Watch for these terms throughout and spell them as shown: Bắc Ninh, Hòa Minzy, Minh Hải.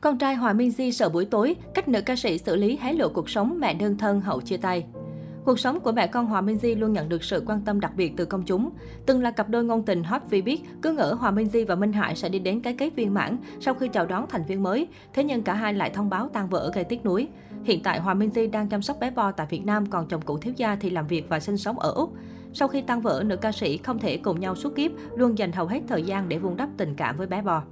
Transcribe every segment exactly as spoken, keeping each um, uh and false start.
Con trai Hòa Minzy sợ buổi tối, cách nữ ca sĩ xử lý hé lộ cuộc sống mẹ đơn thân hậu chia tay. Cuộc sống của mẹ con Hòa Minzy luôn nhận được sự quan tâm đặc biệt từ công chúng. Từng là cặp đôi ngôn tình hot vì biết cứ ngỡ Hòa Minzy và Minh Hải sẽ đi đến cái kết viên mãn sau khi chào đón thành viên mới, thế nhưng cả hai lại thông báo tan vỡ gây tiếc nuối. Hiện tại Hòa Minzy đang chăm sóc bé Bo tại Việt Nam, còn chồng cũ thiếu gia thì làm việc và sinh sống ở Úc. Sau khi tan vỡ, nữ ca sĩ không thể cùng nhau suốt kiếp, luôn dành hầu hết thời gian để vun đắp tình cảm với bé Bo.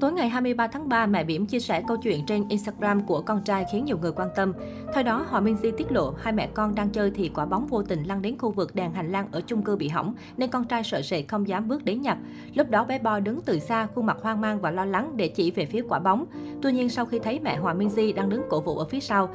Tối ngày hai mươi ba tháng ba, mẹ Bỉm chia sẻ câu chuyện trên Instagram của con trai khiến nhiều người quan tâm. Theo đó, Hòa Minzy tiết lộ hai mẹ con đang chơi thì quả bóng vô tình lăn đến khu vực đèn hành lang ở chung cư bị hỏng nên con trai sợ sệt không dám bước đến nhặt. Lúc đó bé Bo đứng từ xa, khuôn mặt hoang mang và lo lắng để chỉ về phía quả bóng. Tuy nhiên sau khi thấy mẹ Hòa Minzy đang đứng cổ vũ ở phía sau,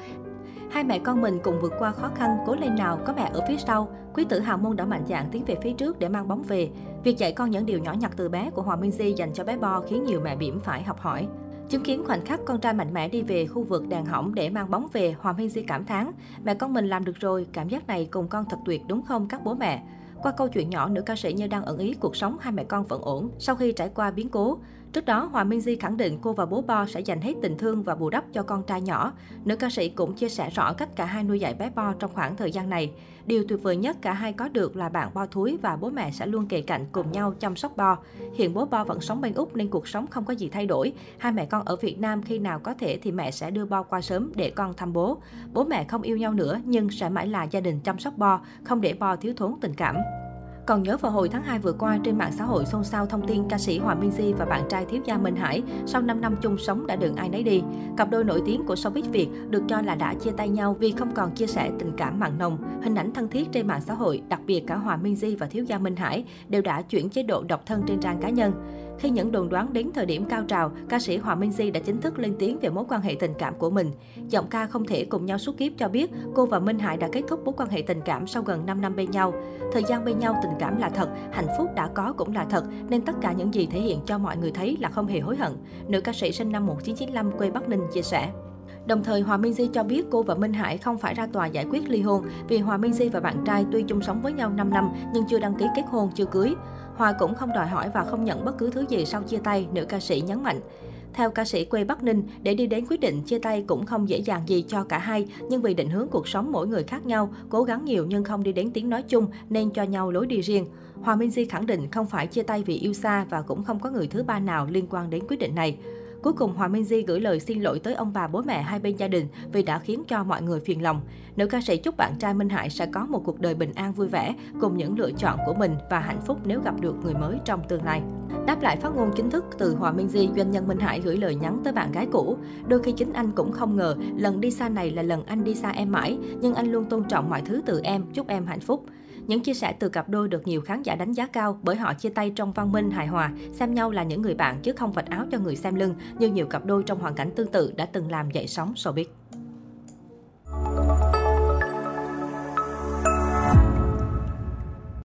hai mẹ con mình cùng vượt qua khó khăn, cố lên nào, có mẹ ở phía sau. Quý tử hào môn đã mạnh dạn tiến về phía trước để mang bóng về. Việc dạy con những điều nhỏ nhặt từ bé của Hòa Minzy dành cho bé Bo khiến nhiều mẹ Bỉm phải học hỏi. Chứng kiến khoảnh khắc con trai mạnh mẽ đi về khu vực đèn hỏng để mang bóng về, Hòa Minzy cảm thán: mẹ con mình làm được rồi, cảm giác này cùng con thật tuyệt đúng không các bố mẹ? Qua câu chuyện nhỏ, nữ ca sĩ như đang ẩn ý cuộc sống hai mẹ con vẫn ổn sau khi trải qua biến cố. Trước đó, Hòa Minzy khẳng định cô và bố Bo sẽ dành hết tình thương và bù đắp cho con trai nhỏ. Nữ ca sĩ cũng chia sẻ rõ cách cả hai nuôi dạy bé Bo trong khoảng thời gian này. Điều tuyệt vời nhất cả hai có được là bạn Bo thúi và bố mẹ sẽ luôn kề cạnh cùng nhau chăm sóc Bo. Hiện bố Bo vẫn sống bên Úc nên cuộc sống không có gì thay đổi. Hai mẹ con ở Việt Nam, khi nào có thể thì mẹ sẽ đưa Bo qua sớm để con thăm bố. Bố mẹ không yêu nhau nữa nhưng sẽ mãi là gia đình chăm sóc Bo, không để Bo thiếu thốn tình cảm. Còn nhớ vào hồi tháng hai vừa qua, trên mạng xã hội xôn xao thông tin ca sĩ Hòa Minzy và bạn trai thiếu gia Minh Hải sau năm năm chung sống đã đường ai nấy đi. Cặp đôi nổi tiếng của showbiz Việt được cho là đã chia tay nhau vì không còn chia sẻ tình cảm mặn nồng. Hình ảnh thân thiết trên mạng xã hội, đặc biệt cả Hòa Minzy và thiếu gia Minh Hải đều đã chuyển chế độ độc thân trên trang cá nhân. Khi những đồn đoán đến thời điểm cao trào, ca sĩ Hòa Minzy đã chính thức lên tiếng về mối quan hệ tình cảm của mình. Giọng ca không thể cùng nhau suốt kiếp cho biết cô và Minh Hải đã kết thúc mối quan hệ tình cảm sau gần năm năm bên nhau. Thời gian bên nhau, tình cảm là thật, hạnh phúc đã có cũng là thật, nên tất cả những gì thể hiện cho mọi người thấy là không hề hối hận. Nữ ca sĩ sinh năm một nghìn chín trăm chín mươi lăm quê Bắc Ninh chia sẻ. Đồng thời, Hòa Minzy cho biết cô và Minh Hải không phải ra tòa giải quyết ly hôn vì Hòa Minzy và bạn trai tuy chung sống với nhau năm năm nhưng chưa đăng ký kết hôn, chưa cưới. Hòa cũng không đòi hỏi và không nhận bất cứ thứ gì sau chia tay, nữ ca sĩ nhấn mạnh. Theo ca sĩ quê Bắc Ninh, để đi đến quyết định chia tay cũng không dễ dàng gì cho cả hai, nhưng vì định hướng cuộc sống mỗi người khác nhau, cố gắng nhiều nhưng không đi đến tiếng nói chung nên cho nhau lối đi riêng. Hòa Minzy khẳng định không phải chia tay vì yêu xa và cũng không có người thứ ba nào liên quan đến quyết định này. Cuối cùng, Hòa Minzy gửi lời xin lỗi tới ông bà bố mẹ hai bên gia đình vì đã khiến cho mọi người phiền lòng. Nữ ca sĩ chúc bạn trai Minh Hải sẽ có một cuộc đời bình an vui vẻ cùng những lựa chọn của mình và hạnh phúc nếu gặp được người mới trong tương lai. Đáp lại phát ngôn chính thức từ Hòa Minzy, doanh nhân Minh Hải gửi lời nhắn tới bạn gái cũ. Đôi khi chính anh cũng không ngờ lần đi xa này là lần anh đi xa em mãi, nhưng anh luôn tôn trọng mọi thứ từ em, chúc em hạnh phúc. Những chia sẻ từ cặp đôi được nhiều khán giả đánh giá cao bởi họ chia tay trong văn minh hài hòa, xem nhau là những người bạn chứ không vạch áo cho người xem lưng như nhiều cặp đôi trong hoàn cảnh tương tự đã từng làm dậy sóng showbiz.